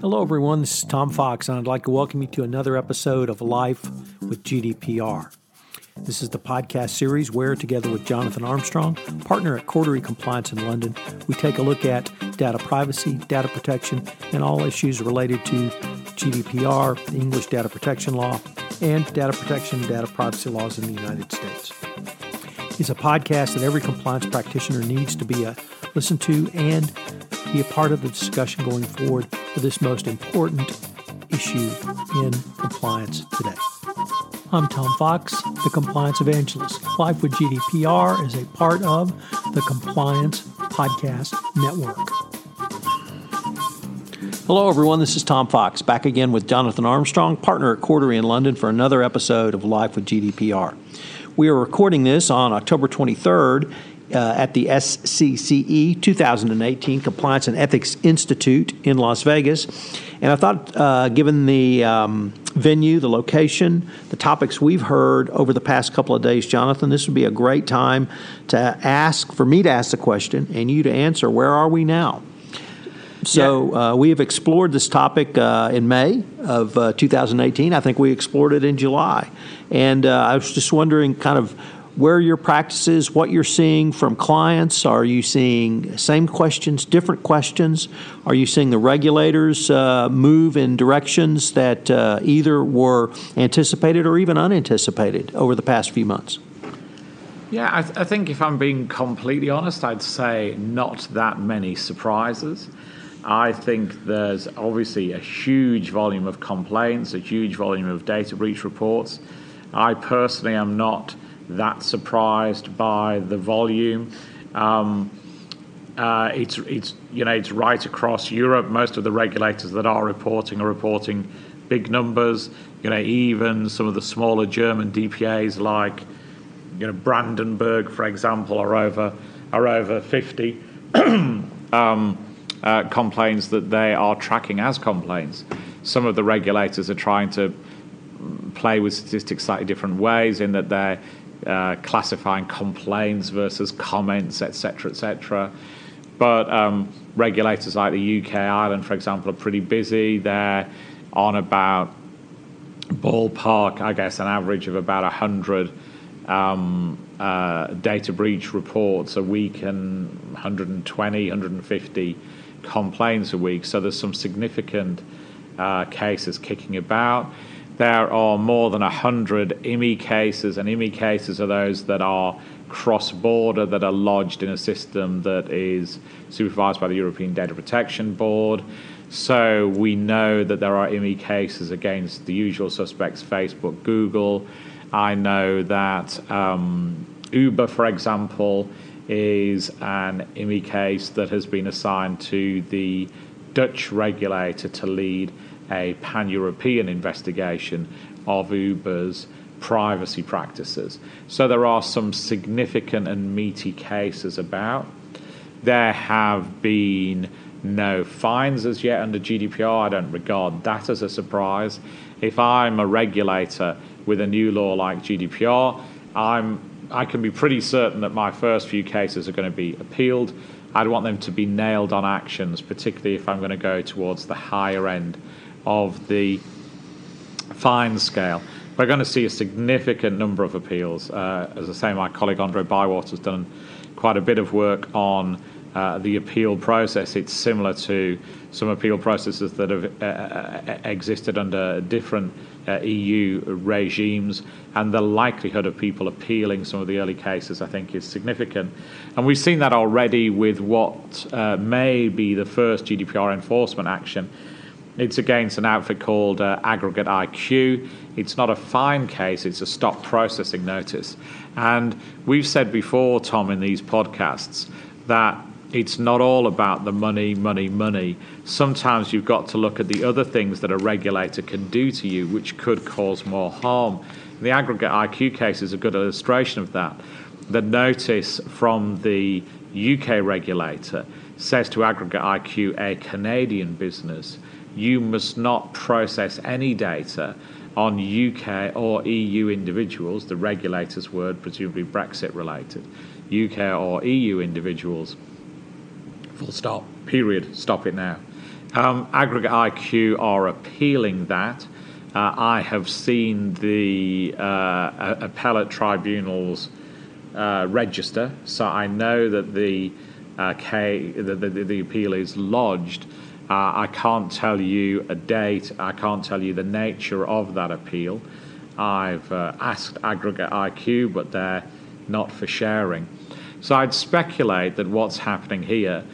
Hello, everyone. This is Tom Fox, and I'd like to welcome you to another episode of Life with GDPR. This is the podcast series where, together with Jonathan Armstrong, partner at Cordery Compliance in London, we take a look at data privacy, data protection, and all issues related to GDPR, the English data protection law, and data protection and data privacy laws in the United States. It's a podcast that every compliance practitioner needs to be listened to and be a part of the discussion going forward for this most important issue in compliance today. I'm Tom Fox, the Compliance Evangelist. Life with GDPR is a part of the Compliance Podcast Network. Hello, everyone. This is Tom Fox, back again with Jonathan Armstrong, partner at Cordery in London, for another episode of Life with GDPR. We are recording this on October 23rd at the SCCE 2018 Compliance and Ethics Institute in Las Vegas. And I thought, given the venue, the location, the topics we've heard over the past couple of days, Jonathan, this would be a great time to ask the question and you to answer, where are we now? So we have explored this topic in May of 2018. I think we explored it in July. And I was just wondering kind of where your practice is, what you're seeing from clients. Are you seeing same questions, different questions? Are you seeing the regulators move in directions that either were anticipated or even unanticipated over the past few months? Yeah, I think if I'm being completely honest, I'd say not that many surprises. I think there's obviously a huge volume of complaints, a huge volume of data breach reports. I personally am not that surprised by the volume. It's right across Europe. Most of the regulators that are reporting big numbers. You know, even some of the smaller German DPAs like Brandenburg, for example, are over 50 complaints that they are tracking as complaints. Some of the regulators are trying to play with statistics slightly different ways, in that they're classifying complaints versus comments, etc., etc. But regulators like the UK, Ireland, for example, are pretty busy. They're on about ballpark, I guess, an average of about 100 data breach reports a week and 120, 150 complaints a week. So there's some significant cases kicking about. There are more than 100 IMI cases, and IMI cases are those that are cross-border, that are lodged in a system that is supervised by the European Data Protection Board. So we know that there are IMI cases against the usual suspects, Facebook, Google. I know that Uber, for example, is an IMI case that has been assigned to the Dutch regulator to lead a pan-European investigation of Uber's privacy practices. So there are some significant and meaty cases about. There have been no fines as yet under GDPR. I don't regard that as a surprise. If I'm a regulator with a new law like GDPR, I can be pretty certain that my first few cases are going to be appealed. I'd want them to be nailed on actions, particularly if I'm going to go towards the higher end of the fine scale. We're going to see a significant number of appeals. As I say, my colleague Andre Bywater has done quite a bit of work on the appeal process. It's similar to some appeal processes that have existed under different EU regimes, and the likelihood of people appealing some of the early cases, I think, is significant. And we've seen that already with what may be the first GDPR enforcement action. It's against an outfit called Aggregate IQ. It's not a fine case, it's a stop processing notice. And we've said before, Tom, in these podcasts, that it's not all about the money. Sometimes you've got to look at the other things that a regulator can do to you, which could cause more harm. The Aggregate IQ case is a good illustration of that. The notice from the UK regulator says to Aggregate IQ, a Canadian business, you must not process any data on UK or EU individuals, the regulator's word, presumably Brexit related, UK or EU individuals, full stop, period, stop it now. Aggregate IQ are appealing that. I have seen the appellate tribunals register, so I know that the appeal is lodged. I can't tell you a date. I can't tell you the nature of that appeal. I've asked Aggregate IQ, but they're not for sharing. So I'd speculate that what's happening here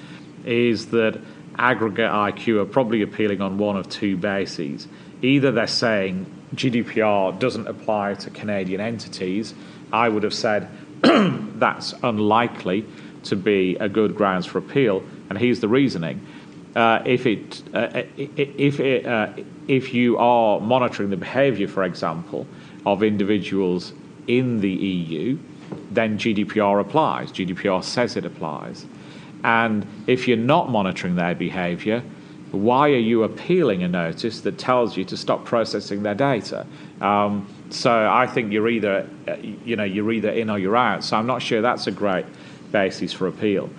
is that Aggregate IQ are probably appealing on one of two bases. Either they're saying GDPR doesn't apply to Canadian entities. I would have said that's unlikely to be a good grounds for appeal, and here's the reasoning. If you are monitoring the behaviour, for example, of individuals in the EU, then GDPR applies. GDPR says it applies. And if you're not monitoring their behaviour, why are you appealing a notice that tells you to stop processing their data? So I think you're either in or you're out. So I'm not sure that's a great basis for appeal.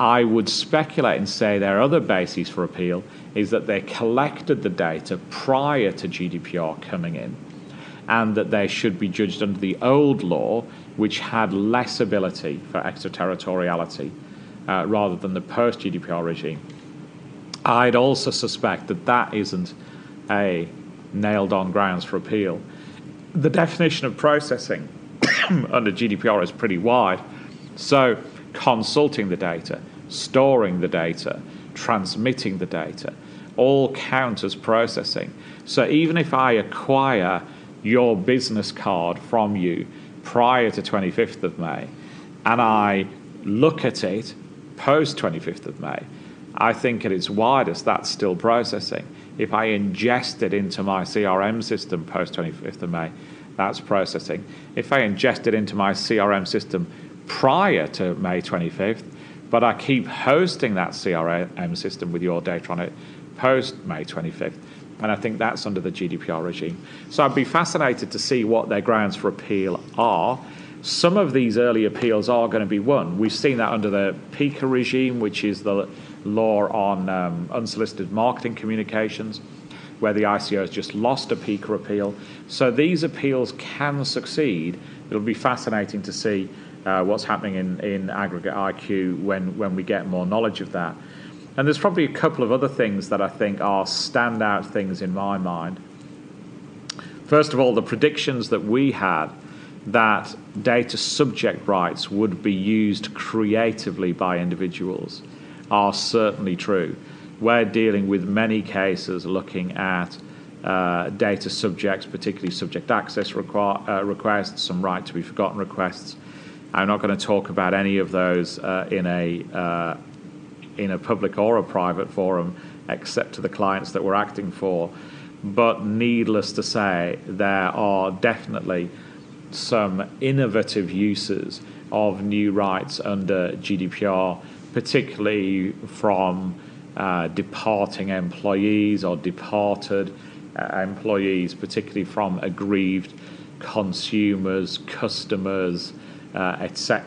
I would speculate and say their other basis for appeal is that they collected the data prior to GDPR coming in, and that they should be judged under the old law, which had less ability for extraterritoriality rather than the post-GDPR regime. I'd also suspect that that isn't a nailed-on grounds for appeal. The definition of processing under GDPR is pretty wide, so consulting the data, storing the data, transmitting the data, all count as processing. So even if I acquire your business card from you prior to 25th of May, and I look at it post 25th of May, I think at its widest that's still processing. If I ingest it into my CRM system post 25th of May, that's processing. If I ingest it into my CRM system prior to May 25th, but I keep hosting that CRM system with your data on it post May 25th, and I think that's under the GDPR regime. So I'd be fascinated to see what their grounds for appeal are. Some of these early appeals are going to be won. We've seen that under the PECR regime, which is the law on unsolicited marketing communications, where the ICO has just lost a PECR appeal. So these appeals can succeed. It'll be fascinating to see what's happening in Aggregate IQ when we get more knowledge of that. And there's probably a couple of other things that I think are standout things in my mind. First of all, the predictions that we had that data subject rights would be used creatively by individuals are certainly true. We're dealing with many cases looking at data subjects, particularly subject access requests, some right to be forgotten requests. I'm not going to talk about any of those in a public or a private forum, except to the clients that we're acting for. But needless to say, there are definitely some innovative uses of new rights under GDPR, particularly from departing employees or departed employees, particularly from aggrieved consumers, customers, etc.